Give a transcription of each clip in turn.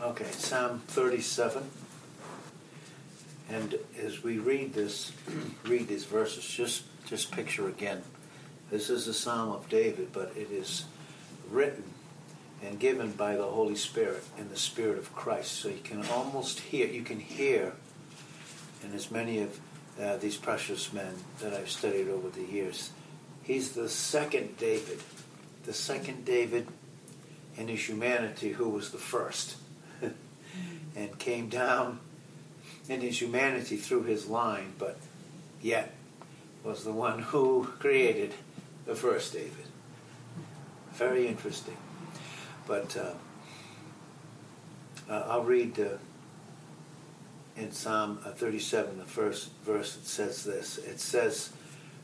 Okay, Psalm 37. And as we read this, read these verses, just picture again. This is a Psalm of David, but it is written and given by the Holy Spirit in the Spirit of Christ. So you can almost hear, you can hear, and as many of these precious men that I've studied over the years, he's the second David in his humanity who was the first and came down in his humanity through his line, but yet was the one who created the first David. Very interesting. But I'll read in Psalm 37, the first verse, it says this. It says,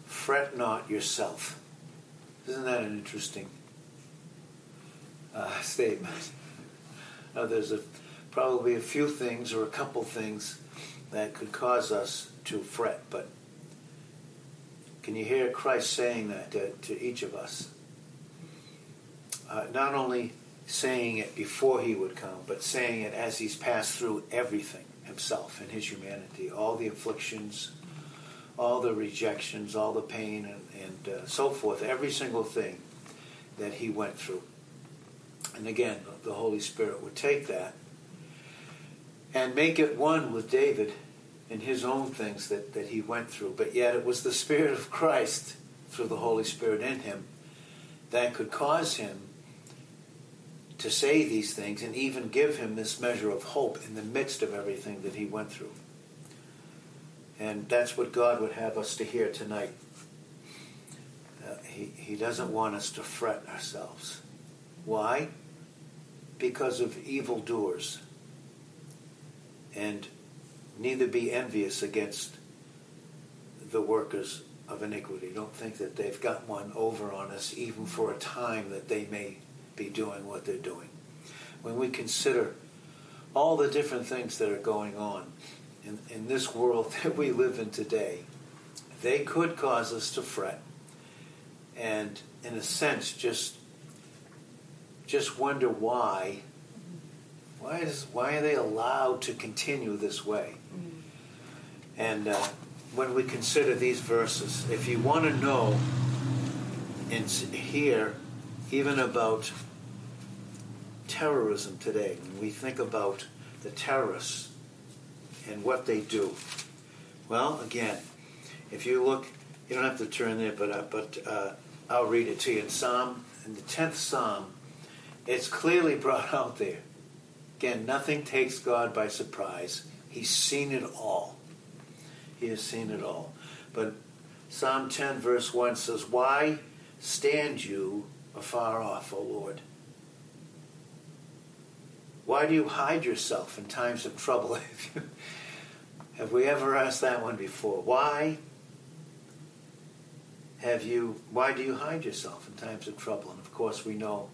"Fret not yourself." Isn't that an interesting statement? Now, there's probably a few things or a couple things that could cause us to fret, but can you hear Christ saying that to each of us? Not only saying it before he would come, but saying it as he's passed through everything himself and his humanity, all the afflictions, all the rejections, all the pain, and so forth, every single thing that he went through. And again, the Holy Spirit would take that and make it one with David in his own things that he went through. But yet it was the Spirit of Christ through the Holy Spirit in him that could cause him to say these things and even give him this measure of hope in the midst of everything that he went through. And that's what God would have us to hear tonight. He doesn't want us to fret ourselves. Why? Because of evildoers. And neither be envious against the workers of iniquity. Don't think that they've got one over on us, even for a time that they may be doing what they're doing. When we consider all the different things that are going on in this world that we live in today, they could cause us to fret and, in a sense, just wonder why. Why are they allowed to continue this way? And when we consider these verses, if you want to know and hear even about terrorism today, when we think about the terrorists and what they do, well, again, if you look, you don't have to turn there, but I'll read it to you. In Psalm, in the 10th Psalm, it's clearly brought out there. Again, nothing takes God by surprise. He's seen it all. He has seen it all. But Psalm 10, verse 1 says, "Why stand you afar off, O Lord? Why do you hide yourself in times of trouble?" Have we ever asked that one before? Why do you hide yourself in times of trouble? And of course we know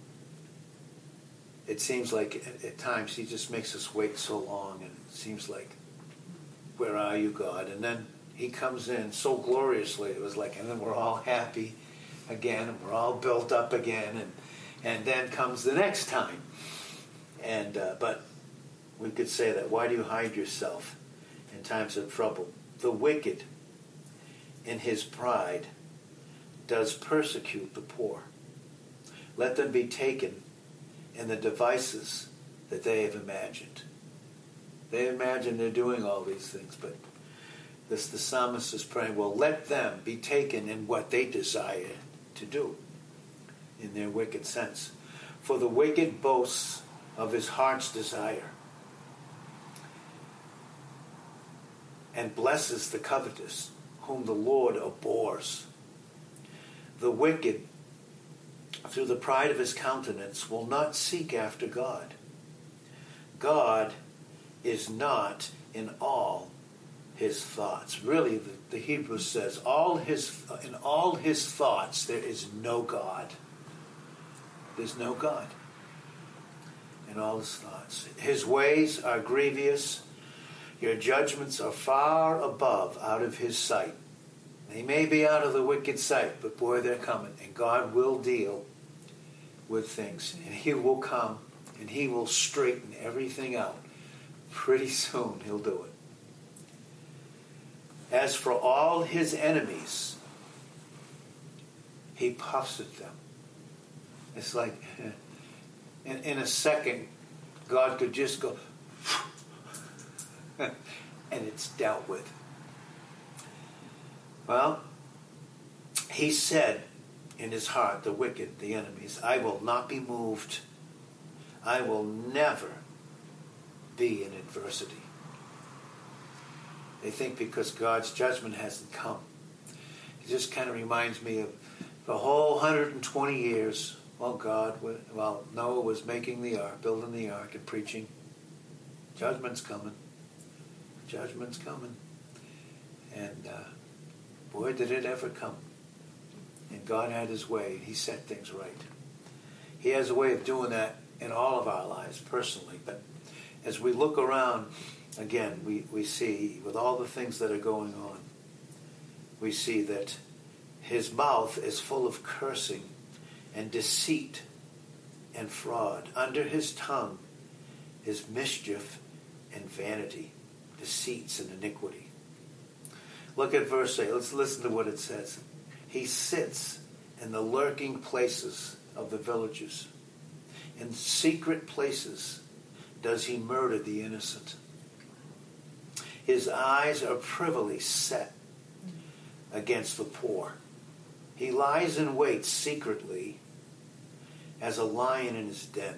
it seems like at times he just makes us wait so long, and it seems like, where are you, God? And then he comes in so gloriously, it was like, and then we're all happy again, and we're all built up again, and then comes the next time. And but we could say that, why do you hide yourself in times of trouble? The wicked, in his pride, does persecute the poor. Let them be taken and the devices that they have imagined. They imagine they're doing all these things, but the psalmist is praying, well, let them be taken in what they desire to do, in their wicked sense. For the wicked boasts of his heart's desire and blesses the covetous, whom the Lord abhors. The wicked, through the pride of his countenance, will not seek after God. God is not in all his thoughts. Really, the Hebrew says, in all his thoughts there is no God. There's no God in all his thoughts. His ways are grievous. Your judgments are far above, out of his sight. They may be out of the wicked sight, but boy, they're coming. And God will deal with things, and he will come and He will straighten everything out. Pretty soon He'll do it. As for all His enemies, He puffs at them. It's like in a second, God could just go, and it's dealt with. Well, he said in his heart, the wicked, the enemies, I will not be moved. I will never be in adversity. They think because God's judgment hasn't come. It just kind of reminds me of the whole 120 years while Noah was making the ark, building the ark and preaching, judgment's coming. Judgment's coming. And boy, did it ever come. And God had His way. He set things right. He has a way of doing that in all of our lives personally. But as we look around, again, we see with all the things that are going on, we see that His mouth is full of cursing and deceit and fraud. Under His tongue is mischief and vanity, deceits and iniquity. Look at verse 8. Let's listen to what it says. He sits in the lurking places of the villages. In secret places does He murder the innocent. His eyes are privily set against the poor. He lies in wait secretly as a lion in his den.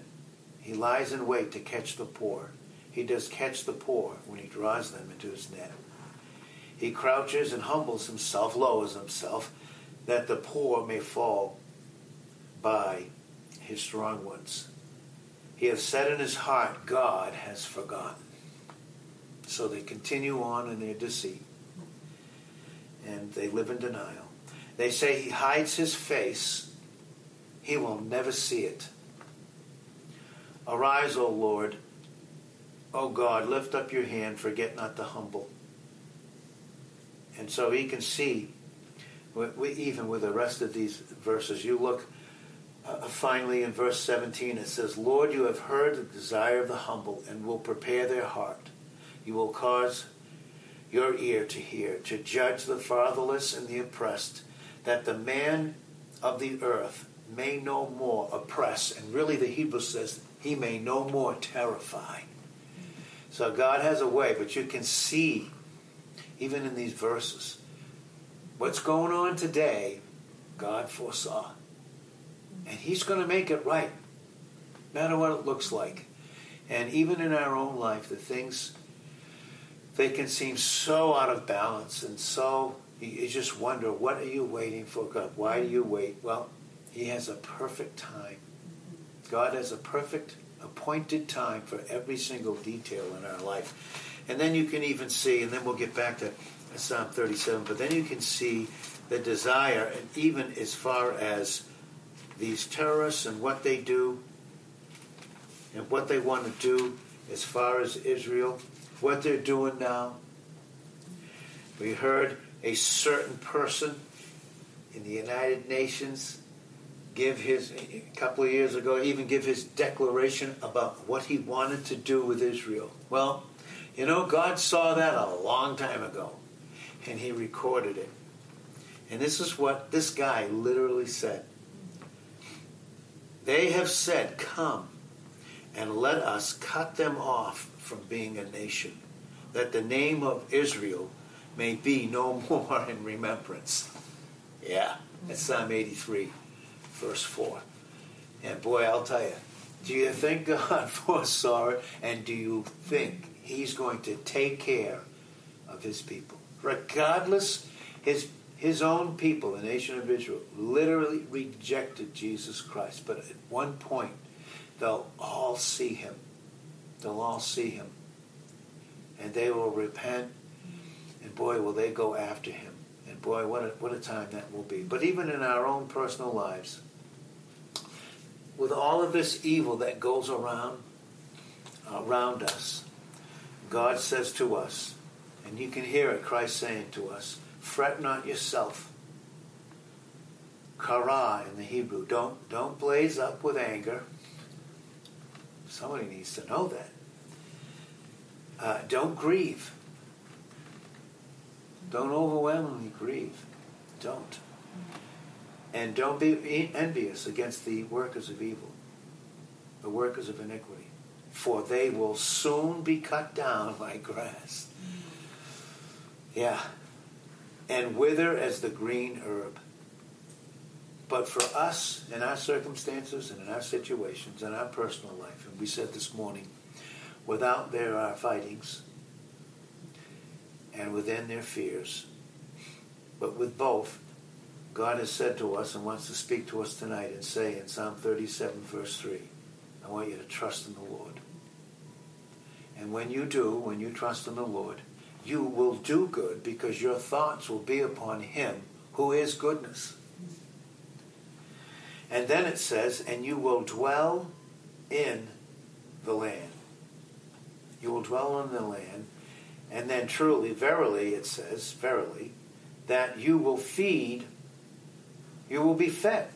He lies in wait to catch the poor. He does catch the poor when he draws them into his net. He crouches and humbles himself, lowers himself, that the poor may fall by his strong ones. He has said in his heart, God has forgotten. So they continue on in their deceit, and they live in denial. They say He hides His face. He will never see it. Arise, O Lord. O God, lift up your hand. Forget not the humble. And so He can see, even with the rest of these verses, you look finally in verse 17. It says, Lord, you have heard the desire of the humble and will prepare their heart. You will cause your ear to hear, to judge the fatherless and the oppressed, that the man of the earth may no more oppress. And really the Hebrew says, he may no more terrify. So God has a way, but you can see, even in these verses, what's going on today, God foresaw. And He's going to make it right, no matter what it looks like. And even in our own life, the things, they can seem so out of balance, and so you just wonder, what are you waiting for, God? Why do you wait? Well, He has a perfect time. God has a perfect appointed time for every single detail in our life. And then you can even see, and then we'll get back to Psalm 37, but then you can see the desire, and even as far as these terrorists and what they do and what they want to do as far as Israel, what they're doing now. We heard a certain person in the United Nations a couple of years ago, even give his declaration about what he wanted to do with Israel. Well, you know, God saw that a long time ago, and He recorded it. And this is what this guy literally said. They have said, come and let us cut them off from being a nation, that the name of Israel may be no more in remembrance. Yeah, that's Psalm 83, verse 4. And boy, I'll tell you, do you think God foresaw it? And do you think He's going to take care of His people? Regardless, His own people, the nation of Israel, literally rejected Jesus Christ. But at one point, they'll all see Him. They'll all see Him. And they will repent. And boy, will they go after Him. And boy, what a time that will be. But even in our own personal lives, with all of this evil that goes around us, God says to us, and you can hear it, Christ saying to us, fret not yourself. Kara in the Hebrew. Don't blaze up with anger. Somebody needs to know that. Don't grieve. Don't overwhelmingly grieve. Don't. And don't be envious against the workers of evil, the workers of iniquity, for they will soon be cut down like grass. Yeah. And wither as the green herb. But for us, in our circumstances and in our situations, in our personal life, and we said this morning, without there are fightings, and within their fears. But with both, God has said to us and wants to speak to us tonight and say in Psalm 37, verse 3, I want you to trust in the Lord. And when you do, when you trust in the Lord, you will do good because your thoughts will be upon Him who is goodness. And then it says, and you will dwell in the land. You will dwell in the land. And then truly, verily, it says, verily, that you will feed, you will be fed.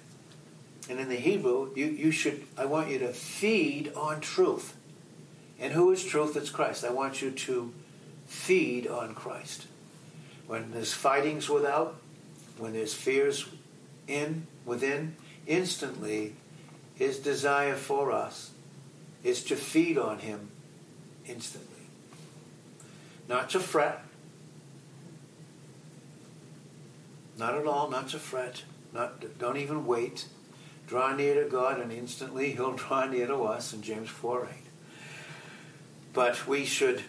And in the Hebrew, you should, I want you to feed on truth. And who is truth? It's Christ. I want you to feed on Christ. When there's fightings without, when there's fears within, instantly, His desire for us is to feed on Him instantly. Not to fret. Not at all, not to fret. Don't even wait. Draw near to God and instantly He'll draw near to us in James 4:8. But we should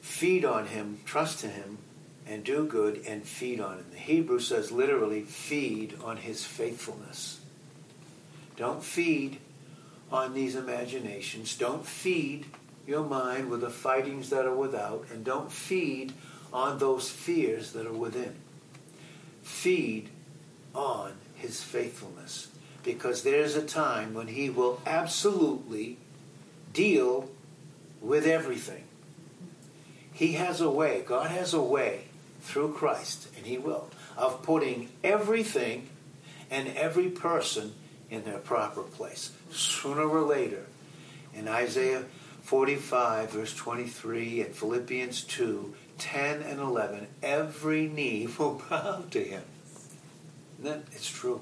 feed on Him, trust in Him, and do good and feed on Him. The Hebrew says literally, feed on His faithfulness. Don't feed on these imaginations. Don't feed your mind with the fightings that are without. And don't feed on those fears that are within. Feed on His faithfulness. Because there's a time when He will absolutely deal with everything. He has a way. God has a way through Christ, and He will, of putting everything and every person in their proper place, sooner or later. In Isaiah 45, verse 23, and Philippians 2, 10 and 11, every knee will bow to Him. It's true.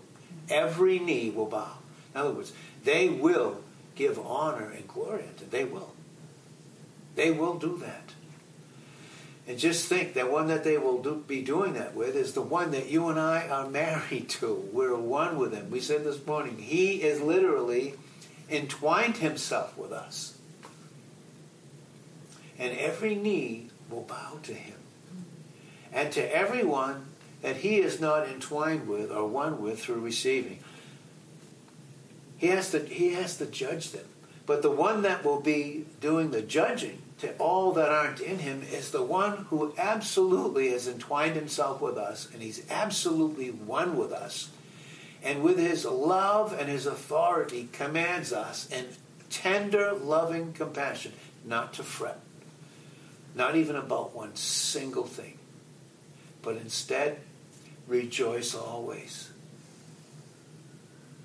Every knee will bow. In other words, they will give honor and glory unto Him. They will. They will do that. And just think, the one that they will be doing that with is the one that you and I are married to. We're one with Him. We said this morning, He is literally entwined Himself with us. And every knee will bow to Him. And to everyone that He is not entwined with or one with through receiving, He has to judge them. But the one that will be doing the judging to all that aren't in Him is the one who absolutely has entwined Himself with us, and He's absolutely one with us, and with His love and His authority commands us in tender, loving compassion not to fret, not even about one single thing, but instead rejoice always.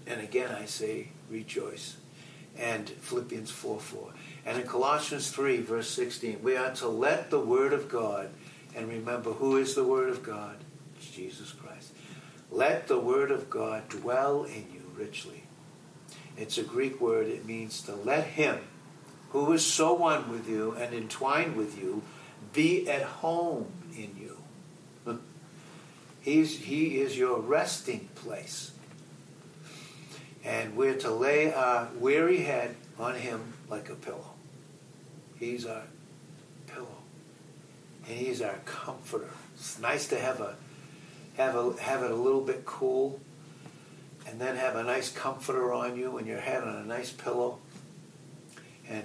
And again I say rejoice. And Philippians 4:4. And in Colossians 3, verse 16, we are to let the Word of God, and remember who is the Word of God? It's Jesus Christ. Let the Word of God dwell in you richly. It's a Greek word. It means to let Him, who is so one with you and entwined with you, be at home in you. He is your resting place. And we're to lay our weary head on Him like a pillow. He's our pillow. And He's our comforter. It's nice to have it a little bit cool and then have a nice comforter on you and your head on a nice pillow. And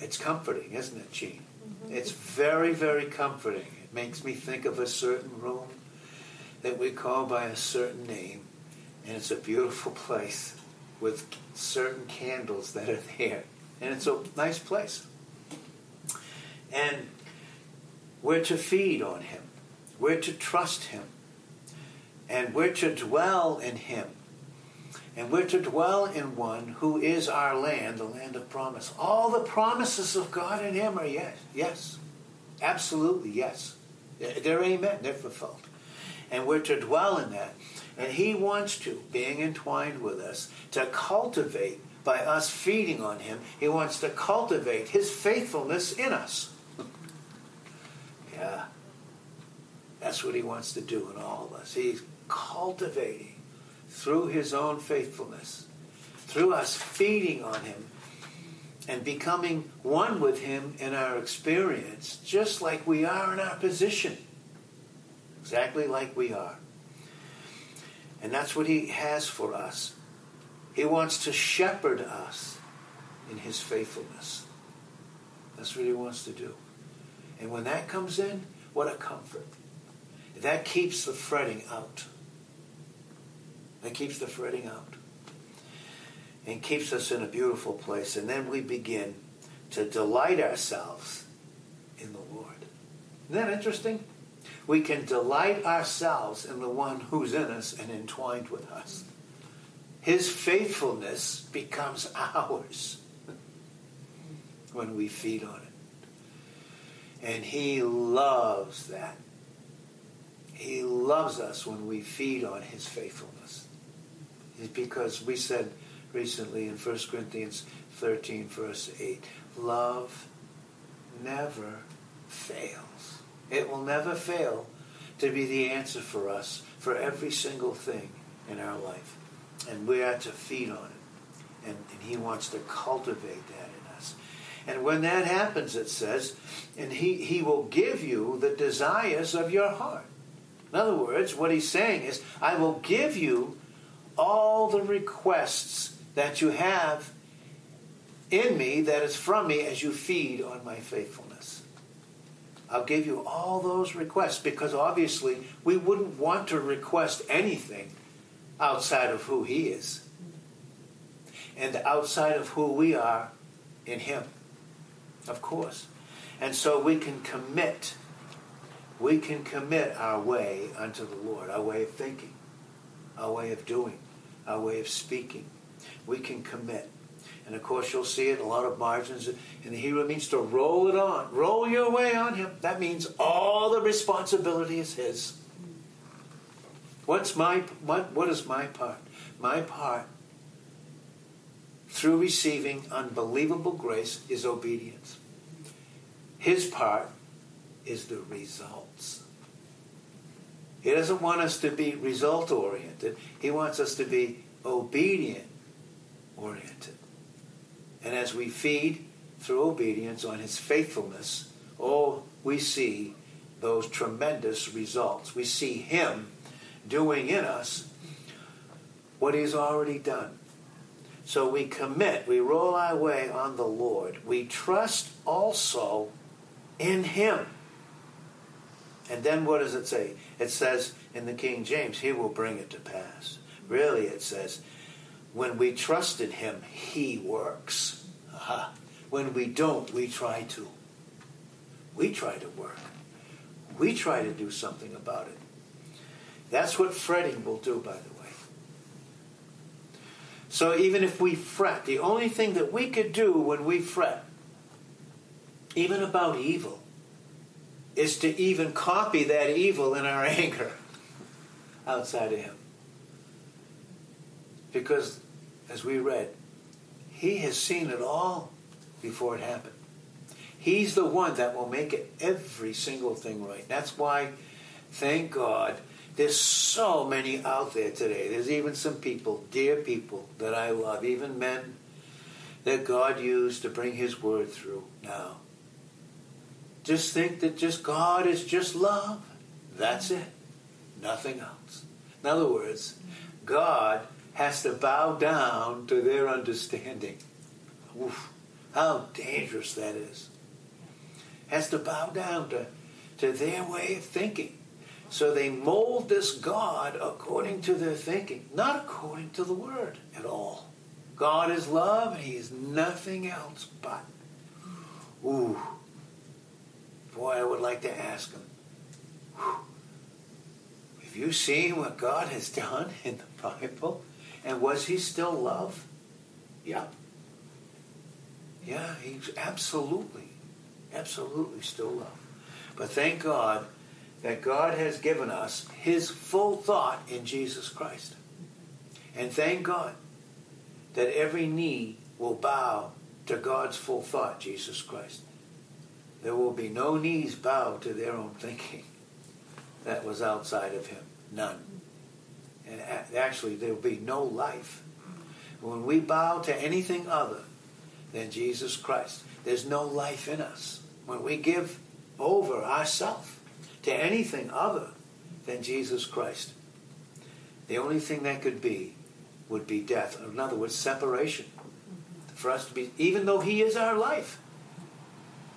it's comforting, isn't it, Jean? Mm-hmm. It's very, very comforting. It makes me think of a certain room that we call by a certain name. And it's a beautiful place with certain candles that are there. And it's a nice place. And we're to feed on Him. We're to trust Him. And we're to dwell in Him. and we're to dwell in one who is our land, the land of promise. All the promises of God in him are yes, yes, absolutely yes. They're amen, they're fulfilled. And we're to dwell in that. And he wants to, being entwined with us, to cultivate, by us feeding on him, he wants to cultivate his faithfulness in us. Yeah. That's what he wants to do in all of us. He's cultivating through his own faithfulness, through us feeding on him and becoming one with him in our experience, just like we are in our position. Exactly like we are. And that's what he has for us. He wants to shepherd us in his faithfulness. That's what he wants to do. And when that comes in, what a comfort. That keeps the fretting out. That keeps the fretting out. And keeps us in a beautiful place. And then we begin to delight ourselves in the Lord. Isn't that interesting? We can delight ourselves in the one who's in us and entwined with us. His faithfulness becomes ours when we feed on it. And he loves that. He loves us when we feed on his faithfulness. It's because we said recently in 1 Corinthians 13, verse 8, love never fails. It will never fail to be the answer for us for every single thing in our life. And we are to feed on it. And he wants to cultivate that in us. And when that happens, it says, and he will give you the desires of your heart. In other words, what he's saying is, I will give you all the requests that you have in me, that is from me, as you feed on my faithfulness. I'll give you all those requests, because obviously we wouldn't want to request anything outside of who he is and outside of who we are in him, of course. And so we can commit our way unto the Lord, our way of thinking, our way of doing, our way of speaking. We can commit. And of course, you'll see it in a lot of margins. In the Hebrew, it means to roll it on. Roll your way on him. That means all the responsibility is his. What is my part? My part, through receiving unbelievable grace, is obedience. His part is the results. He doesn't want us to be result-oriented. He wants us to be obedient-oriented. And as we feed through obedience on his faithfulness, oh, we see those tremendous results. We see him doing in us what he's already done. So we commit, we roll our way on the Lord. We trust also in him. And then what does it say? It says in the King James, he will bring it to pass. Really, it says, when we trust in him, he works. Aha. When we don't, we try to. We try to work. We try to do something about it. That's what fretting will do, by the way. So even if we fret, the only thing that we could do when we fret, even about evil, is to even copy that evil in our anger outside of him. Because, as we read, he has seen it all before it happened. He's the one that will make it every single thing right. That's why, thank God, there's so many out there today. There's even some people, dear people, that I love, even men that God used to bring his word through now. Just think that just God is just love. That's it. Nothing else. In other words, God has to bow down to their understanding. Oof, how dangerous that is. Has to bow down to their way of thinking. So they mold this God according to their thinking, not according to the Word at all. God is love, and he is nothing else but. Ooh. Boy, I would like to ask him, have you seen what God has done in the Bible? And was he still love? Yep. Yeah, he's absolutely still love. But thank God that God has given us his full thought in Jesus Christ. And thank God that every knee will bow to God's full thought, Jesus Christ. There will be no knees bowed to their own thinking that was outside of him. None. And actually, there will be no life. When we bow to anything other than Jesus Christ, there's no life in us. When we give over ourselves to anything other than Jesus Christ, the only thing that could be would be death. In other words, separation. For us to be, even though he is our life,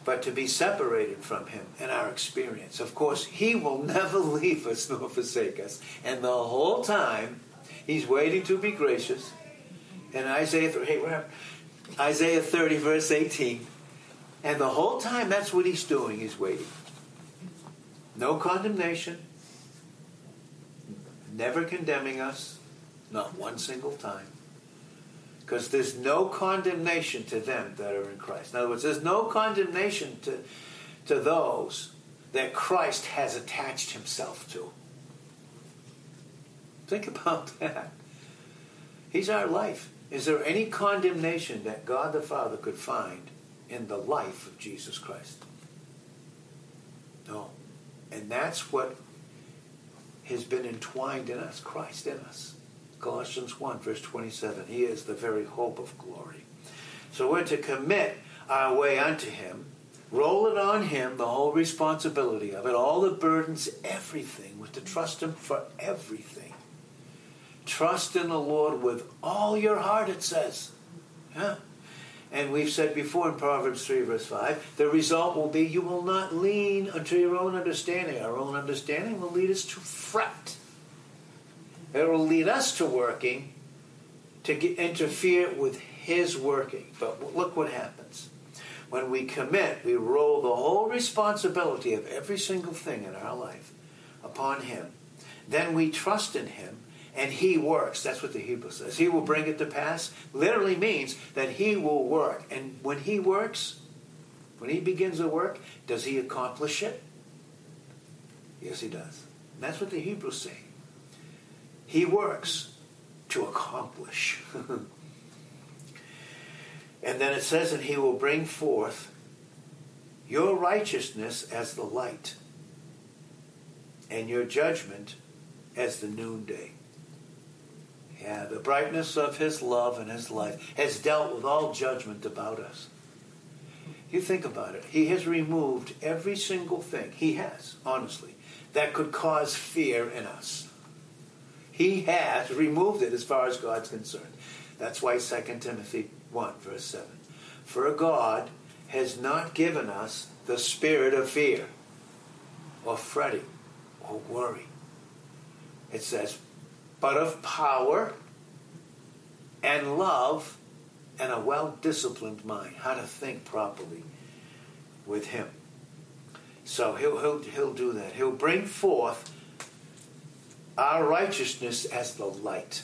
but to be separated from him in our experience. Of course, he will never leave us nor forsake us. And the whole time, he's waiting to be gracious. And Isaiah 30, verse 18. And the whole time, that's what he's doing, he's waiting. No condemnation. Never condemning us. Not one single time. Because there's no condemnation to them that are in Christ. In other words, there's no condemnation to those that Christ has attached himself to. Think about that. He's our life. Is there any condemnation that God the Father could find in the life of Jesus Christ? No. And that's what has been entwined in us, Christ in us. Colossians 1, verse 27. He is the very hope of glory. So we're to commit our way unto him, roll it on him, the whole responsibility of it, all the burdens, everything. We're to trust him for everything. Trust in the Lord with all your heart, it says. Yeah. And we've said before in Proverbs 3, verse 5, the result will be you will not lean unto your own understanding. Our own understanding will lead us to fret. It will lead us to working, to interfere with his working. But look what happens. When we commit, we roll the whole responsibility of every single thing in our life upon him. Then we trust in him, and he works. That's what the Hebrew says. He will bring it to pass. Literally means that he will work. And when he works, when he begins the work, does he accomplish it? Yes, he does. And that's what the Hebrews say. He works to accomplish. And then it says, and he will bring forth your righteousness as the light and your judgment as the noonday. Yeah, the brightness of his love and his light has dealt with all judgment about us. You think about it. He has removed every single thing, he has, honestly, that could cause fear in us. He has removed it as far as God's concerned. That's why 2 Timothy 1, verse 7. For God has not given us the spirit of fear or fretting or worry. It says, but of power and love and a well-disciplined mind. How to think properly with him. So he'll do that. He'll bring forth our righteousness as the light.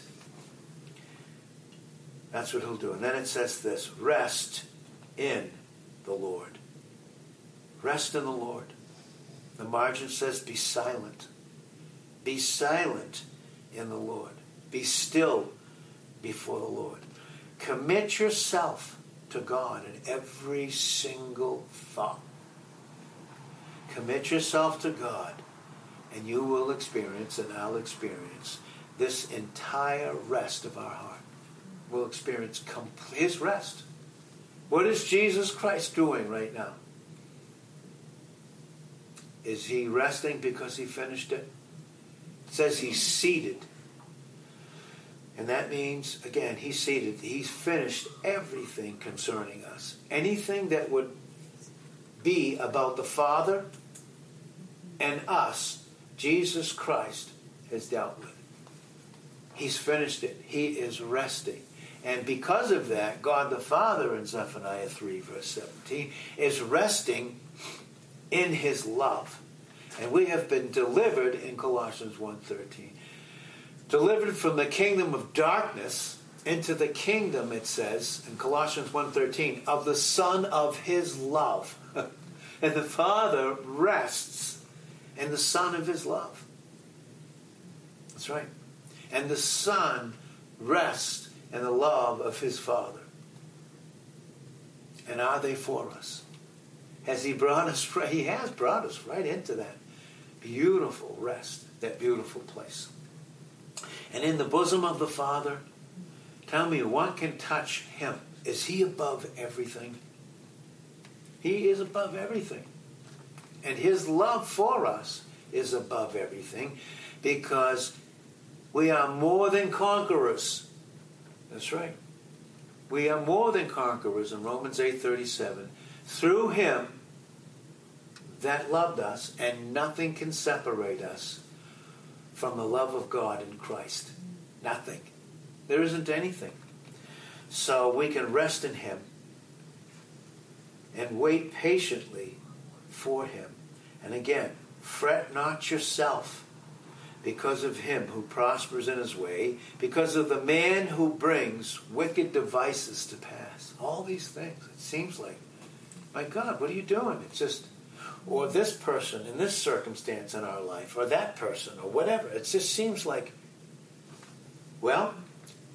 That's what he'll do. And then it says this, rest in the Lord. Rest in the Lord. The margin says, be silent. Be silent in the Lord. Be still before the Lord. Commit yourself to God in every single thought. Commit yourself to God. And you will experience, and I'll experience, this entire rest of our heart. We'll experience his rest. What is Jesus Christ doing right now? Is he resting because he finished it? It says he's seated. And that means, again, he's seated. He's finished everything concerning us. Anything that would be about the Father and us, Jesus Christ has dealt with it. He's finished it. He is resting. And because of that, God the Father in Zephaniah 3, verse 17, is resting in his love. And we have been delivered in Colossians 1:13 delivered from the kingdom of darkness into the kingdom, it says, in Colossians 1:13, of the Son of His love. And the Father rests in the Son of His love. That's right. And the Son rests in the love of His Father. And are they for us? Has He brought us? He has brought us right into that beautiful rest, that beautiful place. And in the bosom of the Father, tell me, what can touch Him? Is He above everything? He is above everything. And His love for us is above everything, because we are more than conquerors. That's right. We are more than conquerors in Romans 8:37. Through Him that loved us, and nothing can separate us from the love of God in Christ. Nothing. There isn't anything. So we can rest in Him and wait patiently for Him. And again, fret not yourself because of him who prospers in his way, because of the man who brings wicked devices to pass. All these things, it seems like, my God, what are you doing? It's just, or this person in this circumstance in our life, or that person, or whatever. It just seems like, well,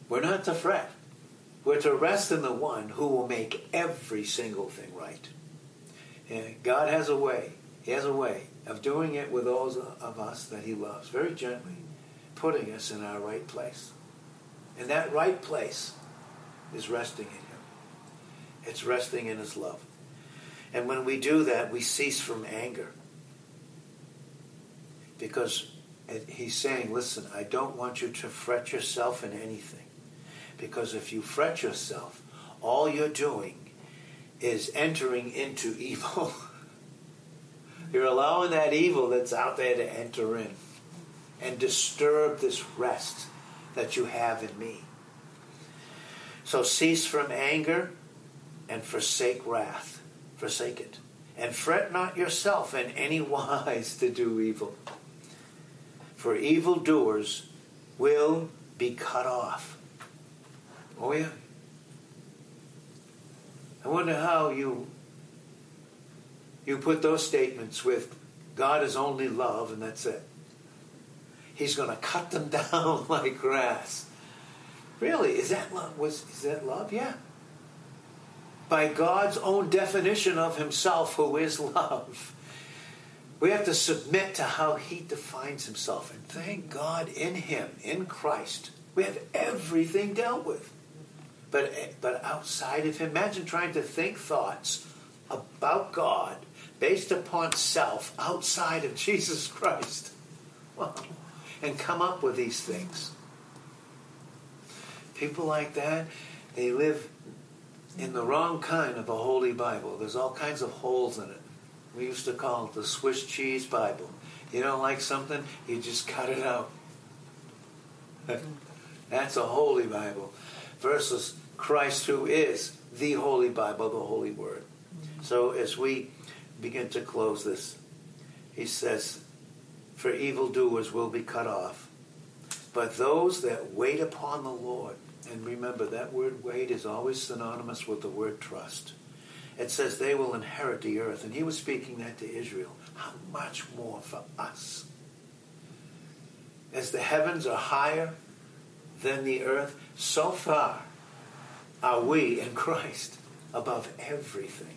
we're not to fret. We're to rest in the one who will make every single thing right. And God has a way. He has a way of doing it with those of us that He loves, very gently, putting us in our right place. And that right place is resting in Him. It's resting in His love. And when we do that, we cease from anger. Because He's saying, listen, I don't want you to fret yourself in anything. Because if you fret yourself, all you're doing is entering into evil. You're allowing that evil that's out there to enter in and disturb this rest that you have in me. So cease from anger and forsake wrath. Forsake it. And fret not yourself in any wise to do evil. For evildoers will be cut off. Oh yeah. I wonder how you put those statements with God is only love and that's it. He's going to cut them down like grass. Really, is that love? Is that love? Yeah. By God's own definition of Himself, who is love. We have to submit to how He defines Himself. And thank God in Him, in Christ, we have everything dealt with. But outside of Him, imagine trying to think thoughts about God based upon self outside of Jesus Christ. Wow. And come up with these things. People like that, they live in the wrong kind of a holy Bible. There's all kinds of holes in it. We used to call it the Swiss cheese Bible. You don't like something, you just cut it out. That's a holy Bible. Versus Christ, who is the holy Bible, the holy word. So as we begin to close this, he says, for evildoers will be cut off. But those that wait upon the Lord, and remember that word wait is always synonymous with the word trust. It says they will inherit the earth. And he was speaking that to Israel. How much more for us? As the heavens are higher than the earth, so far are we in Christ above everything.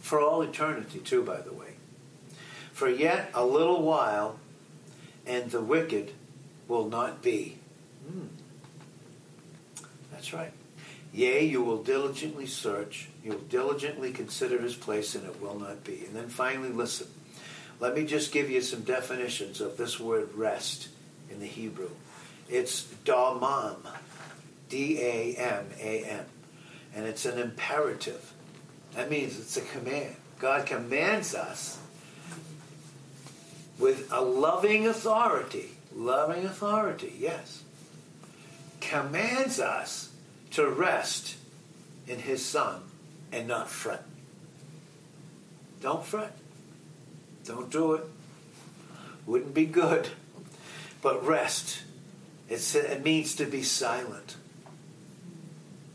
For all eternity too, by the way. For yet a little while, and the wicked will not be. That's right. Yea, you will diligently search, you will diligently consider his place, and it will not be. And then finally, listen. Let me just give you some definitions of this word rest in the Hebrew. It's damam, D-A-M-A-M. And it's an imperative. That means it's a command. God commands us with a loving authority, yes, commands us to rest in his Son and not fret. Don't fret. Don't do it. Wouldn't be good. But rest It means to be silent.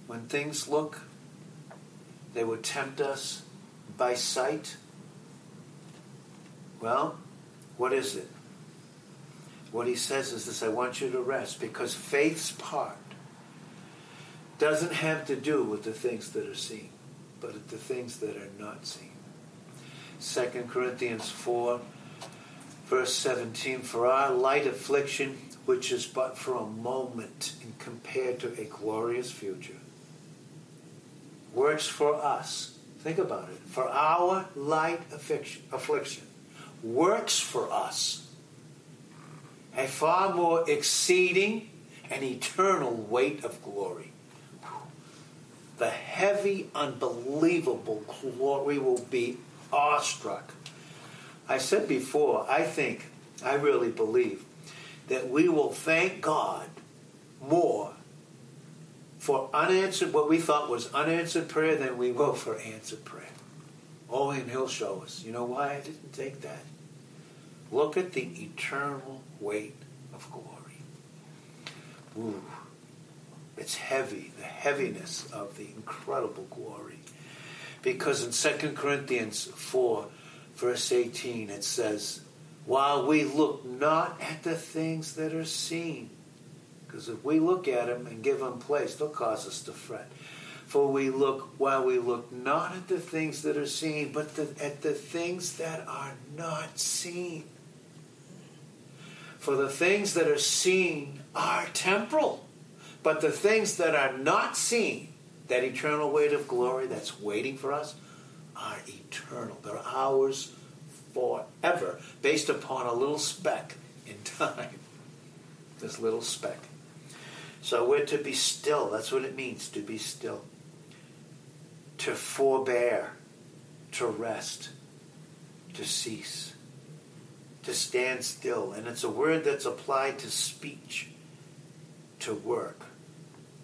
When things look, they would tempt us by sight. Well, what is it? What he says is this: I want you to rest, because faith's part doesn't have to do with the things that are seen, but the things that are not seen. 2 Corinthians 4, verse 17, for our light affliction, which is but for a moment and compared to a glorious future, works for us. Think about it. For our light affliction works for us a far more exceeding and eternal weight of glory. The heavy, unbelievable glory will be awestruck. I said before, I really believe that we will thank God more for unanswered, what we thought was unanswered prayer, than we will for answered prayer. Oh, and he'll show us. You know why I didn't take that? Look at the eternal weight of glory. Ooh, it's heavy, the heaviness of the incredible glory. Because in 2 Corinthians 4, verse 18, it says, while we look not at the things that are seen, because if we look at them and give them place, they'll cause us to fret. While we look not at the things that are seen, but at the things that are not seen. For the things that are seen are temporal, but the things that are not seen, that eternal weight of glory that's waiting for us, are eternal. They're ours forever, based upon a little speck in time. This little speck. So we're to be still. That's what it means, to be still. To forbear, to rest, to cease, to stand still. And it's a word that's applied to speech, to work,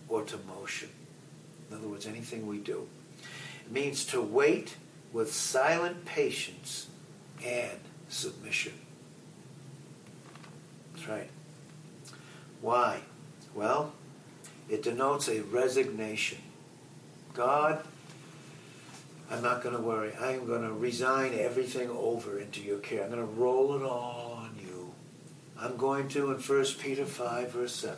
or to motion. In other words, anything we do. It means to wait with silent patience and submission. That's right. Why? Well, it denotes a resignation. God, I'm not going to worry. I am going to resign everything over into your care. I'm going to roll it all on you. I'm going to, in 1 Peter 5, verse 7,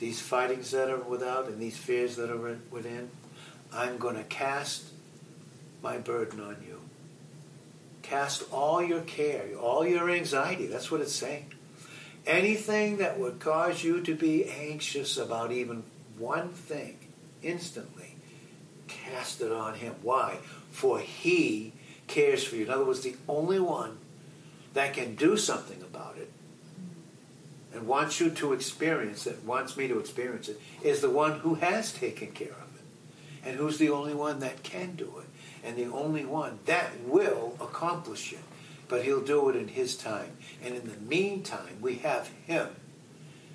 these fightings that are without and these fears that are within, I'm going to cast my burden on you. Cast all your care, all your anxiety. That's what it's saying. Anything that would cause you to be anxious about even one thing, instantly, cast it on him. Why? For he cares for you. In other words, the only one that can do something about it and wants you to experience it, wants me to experience it, is the one who has taken care of it, and who's the only one that can do it, and the only one that will accomplish it. But he'll do it in his time. And in the meantime, we have him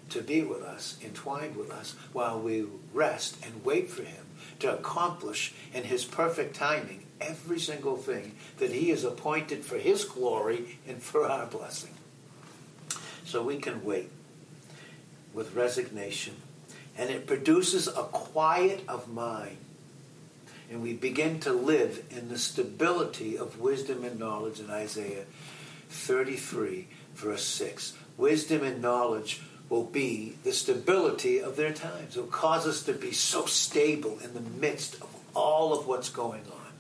to be with us, entwined with us, while we rest and wait for him to accomplish in his perfect timing every single thing that he has appointed for his glory and for our blessing. So we can wait with resignation. And it produces a quiet of mind. And we begin to live in the stability of wisdom and knowledge in Isaiah 33, verse 6. Wisdom and knowledge will be the stability of their times. It will cause us to be so stable in the midst of all of what's going on.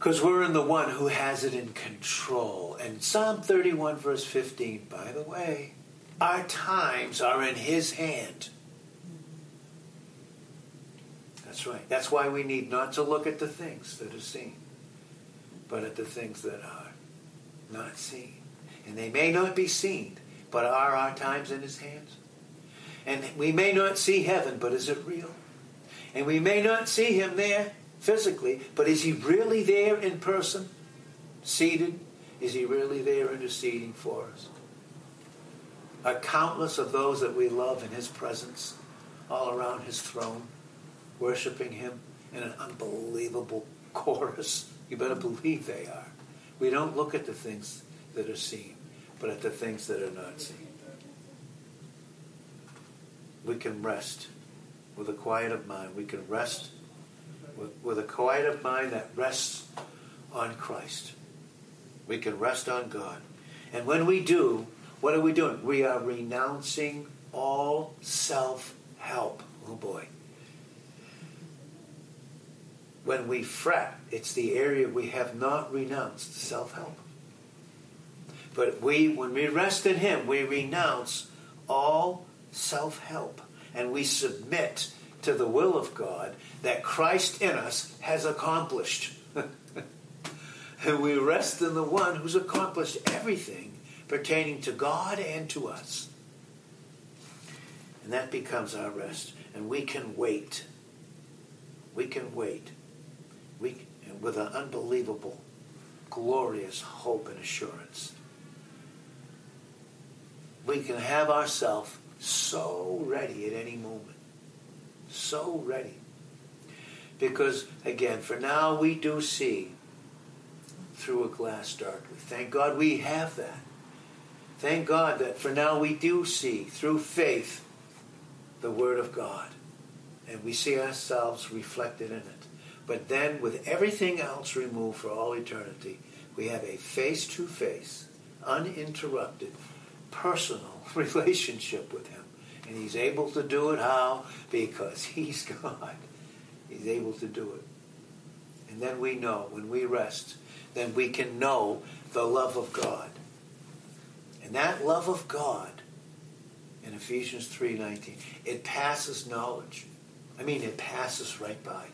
Because we're in the one who has it in control. And Psalm 31, verse 15, by the way, our times are in his hand. That's right. That's why we need not to look at the things that are seen, but at the things that are not seen. And they may not be seen, but are our times in his hands? And we may not see heaven, but is it real? And we may not see him there physically, but is he really there in person, seated? Is he really there interceding for us? Are countless of those that we love in his presence, all around his throne, worshiping him in an unbelievable chorus? You better believe they are. We don't look at the things that are seen, but at the things that are not seen. we can rest with a quiet of mind. We can rest with a quiet of mind that rests on Christ. We can rest on God. And when we do, what are we doing? We are renouncing all self-help. Oh boy. When we fret, it's the area we have not renounced self-help. But when we rest in Him, we renounce all self-help. And we submit to the will of God that Christ in us has accomplished. And we rest in the one who's accomplished everything pertaining to God and to us. And that becomes our rest. And we can wait. We can wait. With an unbelievable, glorious hope and assurance. We can have ourselves so ready at any moment. So ready. Because, again, for now we do see through a glass darkly. Thank God we have that. Thank God that for now we do see through faith the Word of God. And we see ourselves reflected in it. But then with everything else removed for all eternity, we have a face-to-face, uninterrupted, personal relationship with Him. And He's able to do it how? Because He's God. He's able to do it. And then we know, when we rest, then we can know the love of God. And that love of God, in Ephesians 3:19, it passes knowledge. I mean, it passes right by.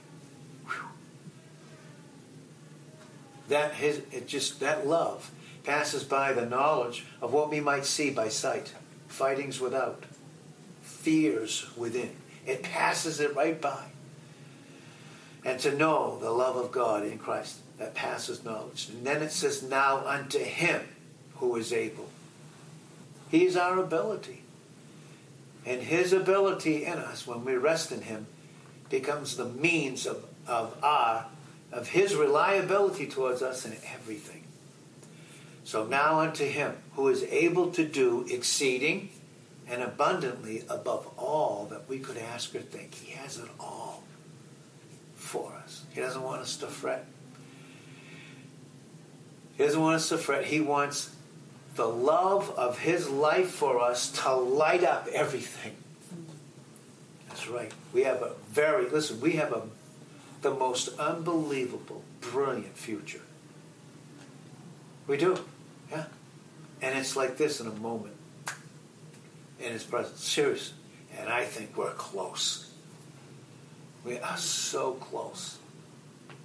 Whew. That love passes by the knowledge of what we might see by sight. Fightings without, fears within. It passes it right by. And to know the love of God in Christ, that passes knowledge. And then it says, now unto Him who is able. He's our ability. And His ability in us, when we rest in Him, becomes the means of His reliability towards us in everything. So now unto Him who is able to do exceeding and abundantly above all that we could ask or think. He has it all for us. He doesn't want us to fret. He doesn't want us to fret. He wants the love of His life for us to light up everything. That's right. We have the most unbelievable, brilliant future. We do. Yeah. And it's like this in a moment. In His presence. Seriously. And I think we're close. We are so close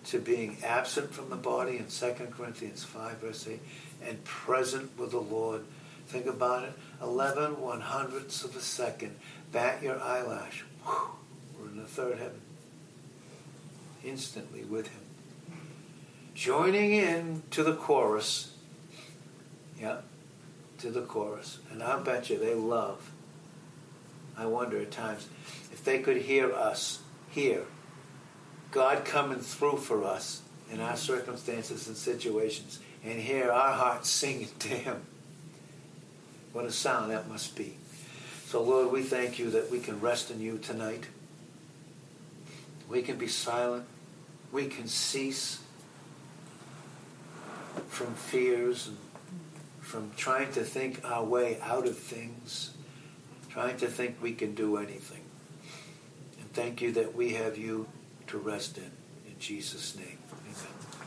to being absent from the body in 2 Corinthians 5, verse 8, and present with the Lord. Think about it. 11/100ths of a second. Bat your eyelash. Whew. We're in the third heaven. Instantly with Him. Joining in to the chorus. Yeah, to the chorus. And I'll bet you they love. I wonder at times if they could hear us here. God coming through for us in our circumstances and situations and hear our hearts singing to Him. What a sound that must be. So Lord, we thank You that we can rest in You tonight. We can be silent. We can cease from fears and from trying to think our way out of things, trying to think we can do anything. And thank You that we have You to rest in Jesus' name. Amen.